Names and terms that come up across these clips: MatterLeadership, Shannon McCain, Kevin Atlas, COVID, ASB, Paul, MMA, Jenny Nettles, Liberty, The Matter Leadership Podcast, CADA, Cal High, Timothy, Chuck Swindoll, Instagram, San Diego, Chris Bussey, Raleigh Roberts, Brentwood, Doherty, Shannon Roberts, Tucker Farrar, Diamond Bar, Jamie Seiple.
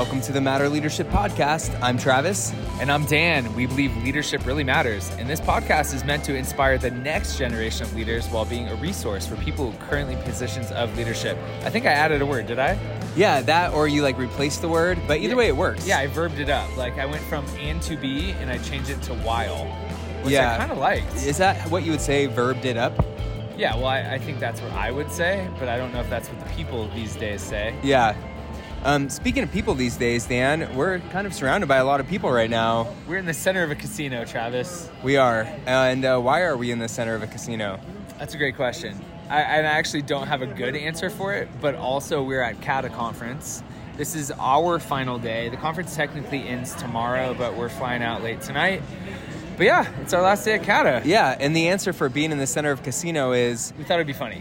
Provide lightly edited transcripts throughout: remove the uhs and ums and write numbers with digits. Welcome to the Matter Leadership Podcast. I'm Travis. And I'm Dan. We believe leadership really matters. And this podcast is meant to inspire the next generation of leaders while being a resource for people currently in positions of leadership. I think I added a word, did I? Yeah, that or you replaced the word, but either way it works. Yeah, I verbed it up. I went from and to be and I changed it to while, which I kind of liked. Is that what you would say, verbed it up? Yeah, well, I think that's what I would say, but I don't know if that's what the people these days say. Yeah. Speaking of people these days, Dan, we're kind of surrounded by a lot of people right now. We're in the center of a casino, Travis. We are. And why are we in the center of a casino? That's a great question. I actually don't have a good answer for it, but also we're at CADA conference. This is our final day. The conference technically ends tomorrow, but we're flying out late tonight. But yeah, it's our last day at CADA. Yeah, and the answer for being in the center of casino is... we thought it'd be funny.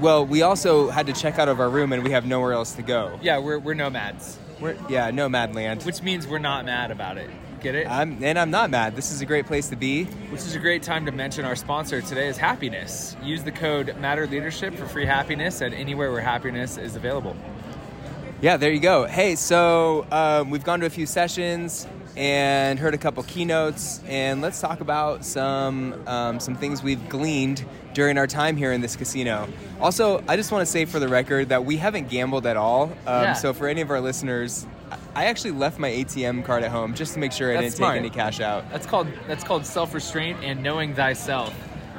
Well, we also had to check out of our room, and we have nowhere else to go. Yeah, we're nomads. We're nomad land. Which means we're not mad about it. Get it? I'm not mad. This is a great place to be. Which is a great time to mention our sponsor today is Happiness. Use the code MatterLeadership for free happiness at anywhere where happiness is available. Yeah, there you go. Hey, so we've gone to a few sessions and heard a couple keynotes, and let's talk about some things we've gleaned during our time here in this casino. Also, I just want to say for the record that we haven't gambled at all. So for any of our listeners, I actually left my ATM card at home just to make sure I didn't take any cash out. That's called self-restraint and knowing thyself,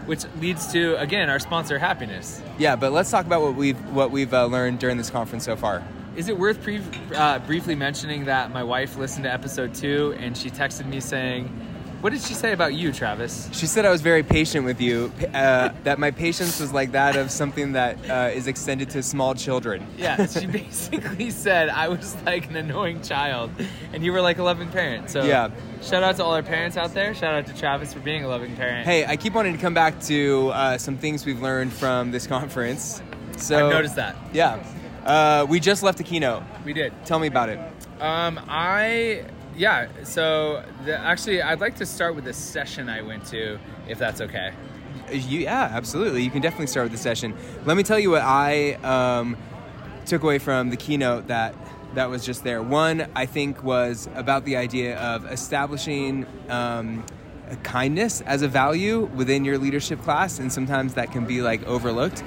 which leads to, again, our sponsor, Happiness. Yeah, but let's talk about what we've learned during this conference so far. Is it worth briefly mentioning that my wife listened to episode 2 and she texted me saying, what did she say about you, Travis? She said I was very patient with you, that my patience was like that of something that is extended to small children. Yeah, she basically said I was like an annoying child and you were like a loving parent. So yeah. Shout out to all our parents out there. Shout out to Travis for being a loving parent. Hey, I keep wanting to come back to some things we've learned from this conference. So, I've noticed that. Yeah. We just left a keynote. We did. Tell me about it. Actually, I'd like to start with the session I went to, if that's okay. Yeah, absolutely. You can definitely start with the session. Let me tell you what I took away from the keynote that was just there. One, I think, was about the idea of establishing kindness as a value within your leadership class, and sometimes that can be overlooked.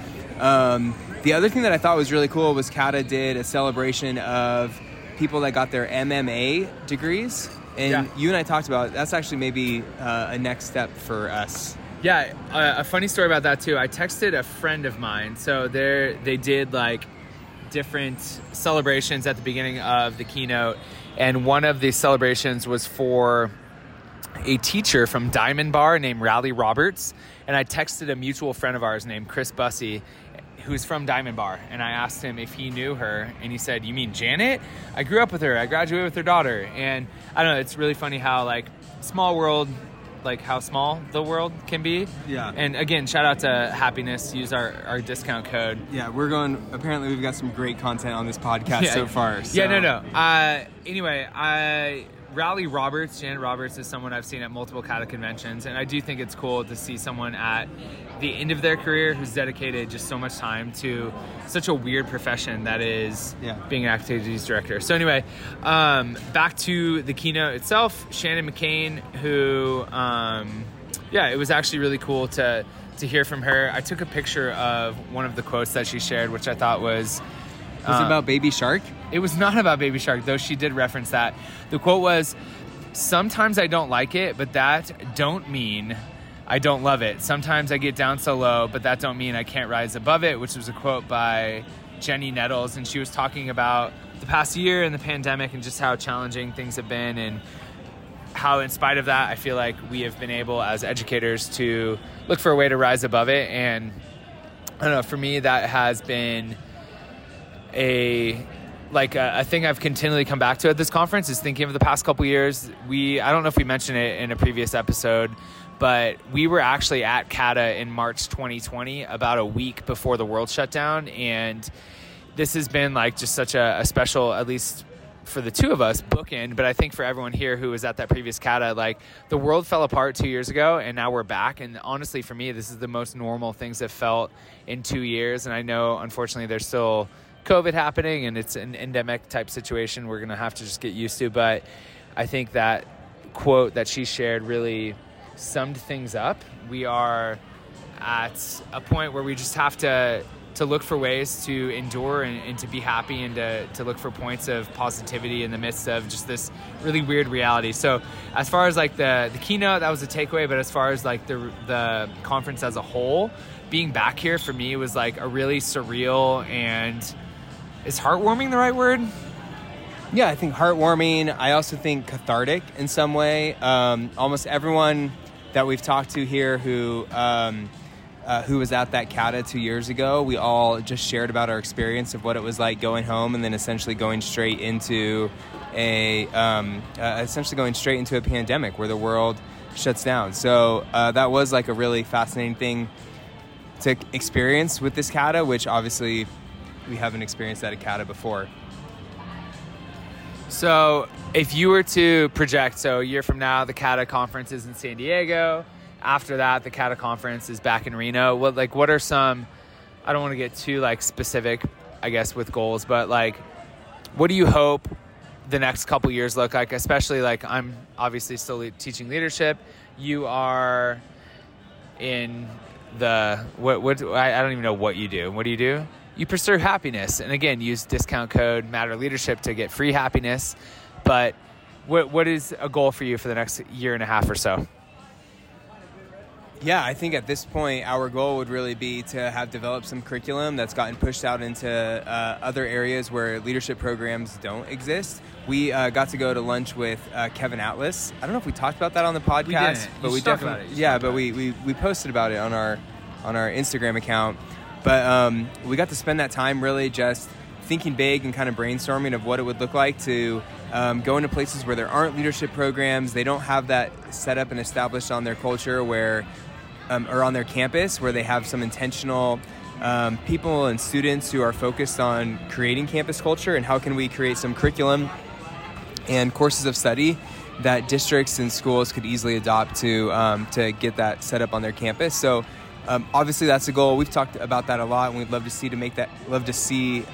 The other thing that I thought was really cool was CADA did a celebration of people that got their MMA degrees. And You and I talked about it. That's actually maybe a next step for us. Yeah, a funny story about that too. I texted a friend of mine. So they did different celebrations at the beginning of the keynote. And one of the celebrations was for a teacher from Diamond Bar named Raleigh Roberts. And I texted a mutual friend of ours named Chris Bussey, who's from Diamond Bar, and I asked him if he knew her, and he said, you mean Janet? I grew up with her. I graduated with her daughter. And I don't know, it's really funny how small world, how small the world can be. Yeah. And again, shout out to Happiness. Use our discount code. Yeah, apparently we've got some great content on this podcast so far. So. Yeah, no. Anyway, Raleigh Roberts, Shannon Roberts, is someone I've seen at multiple CADA conventions, and I do think it's cool to see someone at the end of their career who's dedicated just so much time to such a weird profession that is being an activities director. So anyway, back to the keynote itself, Shannon McCain, who, it was actually really cool to hear from her. I took a picture of one of the quotes that she shared, which I thought was... was it about Baby Shark? It was not about Baby Shark, though she did reference that. The quote was, sometimes I don't like it, but that don't mean I don't love it. Sometimes I get down so low, but that don't mean I can't rise above it, which was a quote by Jenny Nettles. And she was talking about the past year and the pandemic and just how challenging things have been and how in spite of that, I feel like we have been able as educators to look for a way to rise above it. And I don't know, for me, that has been... a thing I've continually come back to at this conference is thinking of the past couple years. I don't know if we mentioned it in a previous episode, but we were actually at CADA in March 2020, about a week before the world shut down. And this has been just such a special, at least for the two of us, bookend. But I think for everyone here who was at that previous CADA, the world fell apart 2 years ago and now we're back. And honestly, for me, this is the most normal things have felt in 2 years. And I know, unfortunately, there's still COVID happening and it's an endemic type situation we're going to have to just get used to. But I think that quote that she shared really summed things up. We are at a point where we just have to look for ways to endure and to be happy and to look for points of positivity in the midst of just this really weird reality. So as far as like the keynote, that was a takeaway, but as far as like the conference as a whole, being back here for me was like a really surreal and is heartwarming the right word? Yeah, I think heartwarming. I also think cathartic in some way. Almost everyone that we've talked to here who was at that CADA 2 years ago, we all just shared about our experience of what it was like going home and then essentially going straight into a pandemic where the world shuts down. So that was like a really fascinating thing to experience with this CADA, which obviously we haven't experienced at a CADA before. So if you were to project, so a year from now, the CADA conference is in San Diego. After that, the CADA conference is back in Reno. What are some, I don't want to get too like specific, I guess, with goals, but like, what do you hope the next couple years look like? Especially like I'm obviously still teaching leadership. You are in the, what I don't even know what you do. What do you do? You pursue happiness. And again, use discount code Matter Leadership to get free happiness. But what is a goal for you for the next year and a half or so? Yeah, I think at this point, our goal would really be to have developed some curriculum that's gotten pushed out into other areas where leadership programs don't exist. We got to go to lunch with Kevin Atlas. I don't know if we talked about that on the podcast, but we definitely, yeah, but we posted about it on our Instagram account. But we got to spend that time really just thinking big and kind of brainstorming of what it would look like to go into places where there aren't leadership programs. They don't have that set up and established on their culture where, or on their campus, where they have some intentional people and students who are focused on creating campus culture, and how can we create some curriculum and courses of study that districts and schools could easily adopt to get that set up on their campus. So obviously that's a goal. We've talked about that a lot, and we'd love to see to make that. We'd love to see that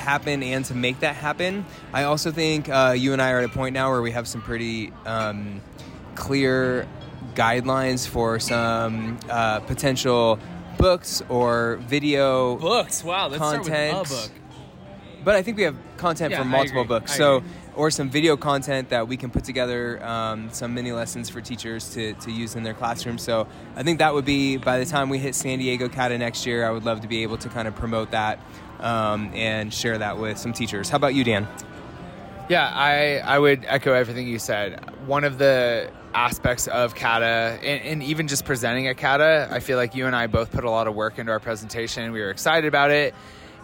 happen and to make that happen. I also think you and I are at a point now where we have some pretty clear guidelines for some potential books or video books. Wow, let's content. Start with a book. But I think we have content from multiple books, so or some video content that we can put together, some mini lessons for teachers to use in their classroom. So I think that would be, by the time we hit San Diego CADA next year, I would love to be able to kind of promote that. And share that with some teachers. How about you, Dan? Yeah, I would echo everything you said. One of the aspects of CADA, and even just presenting at CADA, I feel like you and I both put a lot of work into our presentation. We were excited about it.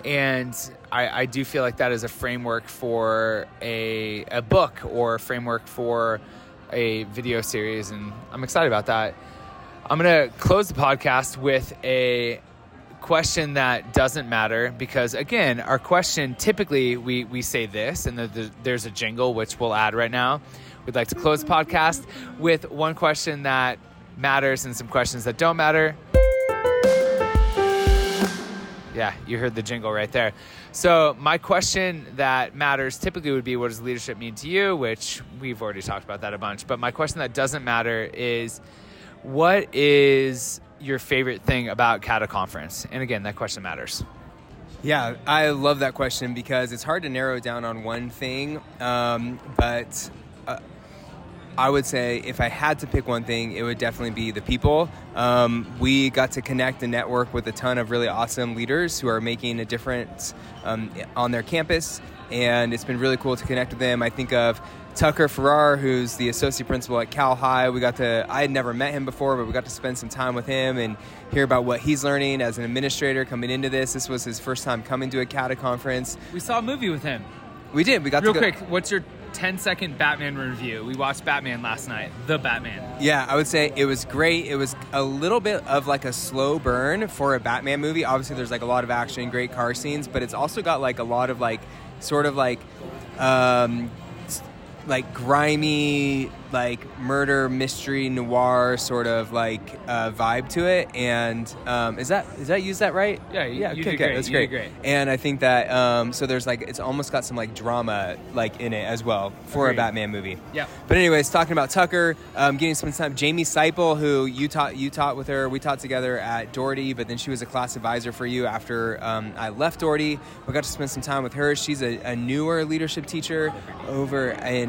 And I do feel like that is a framework for a book or a framework for a video series. And I'm excited about that. I'm going to close the podcast with a question that doesn't matter, because again, our question, typically we say this, and there's a jingle which we'll add right now. We'd like to close the podcast with one question that matters and some questions that don't matter. Yeah, you heard the jingle right there. So my question that matters typically would be, what does leadership mean to you? Which we've already talked about that a bunch, but my question that doesn't matter is, what is your favorite thing about CADA conference? And again, that question matters. Yeah, I love that question because it's hard to narrow down on one thing. But I would say if I had to pick one thing, it would definitely be the people. We got to connect and network with a ton of really awesome leaders who are making a difference on their campus. And it's been really cool to connect with them. I think of Tucker Farrar, who's the associate principal at Cal High. I had never met him before, but we got to spend some time with him and hear about what he's learning as an administrator coming into this. This was his first time coming to a CADA conference. We saw a movie with him. We did. We got quick, what's your 10-second Batman review? We watched Batman last night. The Batman. Yeah, I would say it was great. It was a little bit of like a slow burn for a Batman movie. Obviously, there's like a lot of action, great car scenes, but it's also got like a lot of like sort of like grimy like murder, mystery, noir sort of like vibe to it. And is that use that right? Yeah. You did great. That's great. And I think that so there's like it's almost got some like drama like in it as well for a Batman movie. Yeah. But anyways, talking about Tucker, getting some time. Jamie Seiple, who you taught with her, we taught together at Doherty, but then she was a class advisor for you after I left Doherty. We got to spend some time with her. She's a newer leadership teacher over in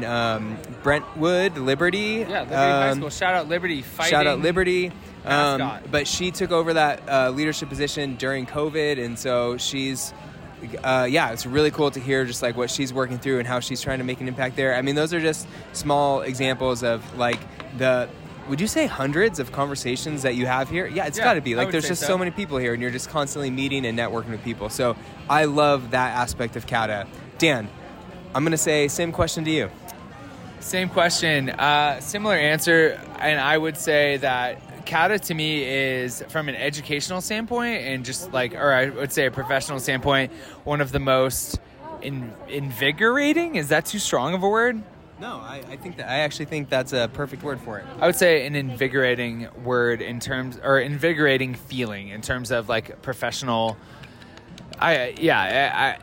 Brentwood, Liberty. Yeah, Liberty High School. Shout out Liberty. Shout out Liberty. But she took over that leadership position during COVID, and so she's it's really cool to hear just like what she's working through and how she's trying to make an impact there. I mean, those are just small examples of like the. Would you say hundreds of conversations that you have here? Yeah, it's got to be. Like, there's just so many people here, and you're just constantly meeting and networking with people. So I love that aspect of CADA. Dan, I'm going to say same question to you. Same question. Similar answer, and I would say that CADA to me is, from an educational standpoint and just like, or I would say a professional standpoint, one of the most invigorating? Is that too strong of a word? No, I actually think that's a perfect word for it. I would say an invigorating word in terms, or invigorating feeling in terms of like professional. I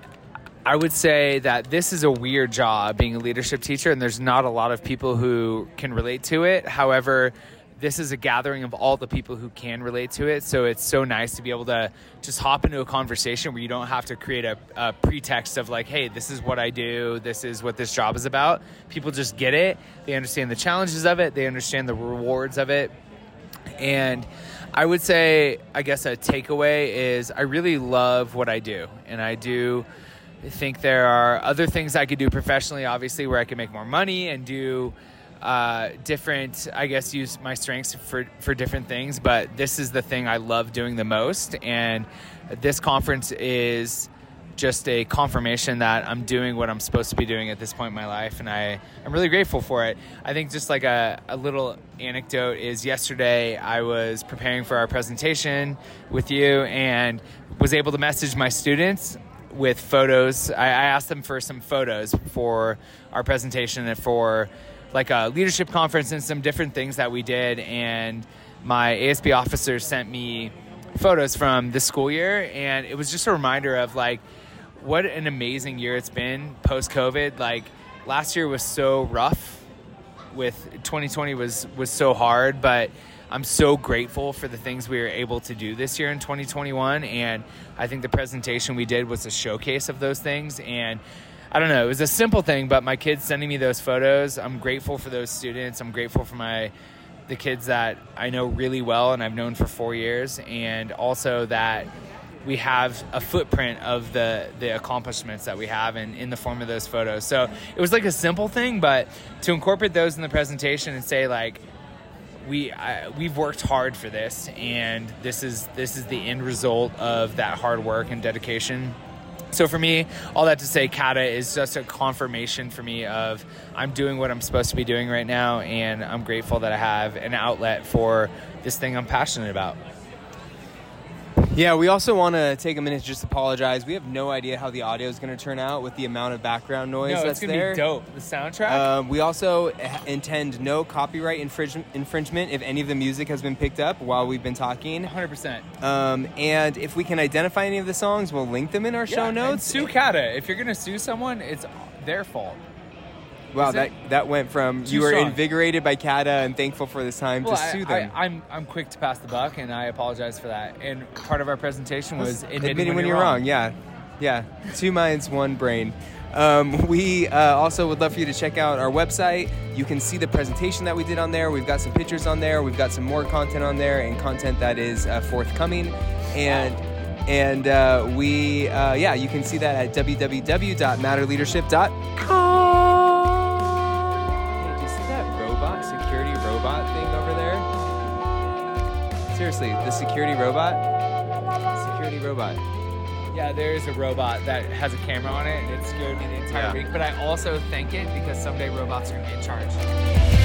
would say that this is a weird job being a leadership teacher, and there's not a lot of people who can relate to it. However, this is a gathering of all the people who can relate to it. So it's so nice to be able to just hop into a conversation where you don't have to create a pretext of like, hey, this is what I do. This is what this job is about. People just get it. They understand the challenges of it. They understand the rewards of it. And I would say, I guess a takeaway is I really love what I do. And I do think there are other things I could do professionally, obviously, where I could make more money and do different, I guess, use my strengths for different things, but this is the thing I love doing the most. And this conference is just a confirmation that I'm doing what I'm supposed to be doing at this point in my life. And I'm really grateful for it. I think just like a little anecdote is yesterday I was preparing for our presentation with you and was able to message my students with photos. I asked them for some photos for our presentation and for like a leadership conference and some different things that we did. And my ASB officer sent me photos from this school year. And it was just a reminder of like, what an amazing year it's been post COVID. Like last year was so rough with 2020 was so hard, but I'm so grateful for the things we were able to do this year in 2021. And I think the presentation we did was a showcase of those things. And I don't know. It was a simple thing, but my kids sending me those photos, I'm grateful for those students. I'm grateful for the kids that I know really well and I've known for 4 years, and also that we have a footprint of the accomplishments that we have in the form of those photos. So it was like a simple thing, but to incorporate those in the presentation and say like, we've worked hard for this, and this is the end result of that hard work and dedication. So for me, all that to say, CADA is just a confirmation for me of I'm doing what I'm supposed to be doing right now, and I'm grateful that I have an outlet for this thing I'm passionate about. Yeah, we also want to take a minute to just apologize. We have no idea how the audio is going to turn out with the amount of background noise that's there. No, it's going to be dope. The soundtrack. We also intend no copyright infringement if any of the music has been picked up while we've been talking. 100%. And if we can identify any of the songs, we'll link them in our show notes. And sue CADA. If you're going to sue someone, it's their fault. Wow, that went from you were strong, invigorated by CADA and thankful for this time to sue them. I'm quick to pass the buck, and I apologize for that. And part of our presentation was admitting when you're wrong. Yeah. 2 minds, 1 brain. We also would love for you to check out our website. You can see the presentation that we did on there. We've got some pictures on there. We've got some more content on there, and content that is forthcoming. And you can see that at www.matterleadership.com. Seriously, the security robot. Yeah, there is a robot that has a camera on it, and it scared me the entire week. But I also thank it because someday robots are going to be in charge.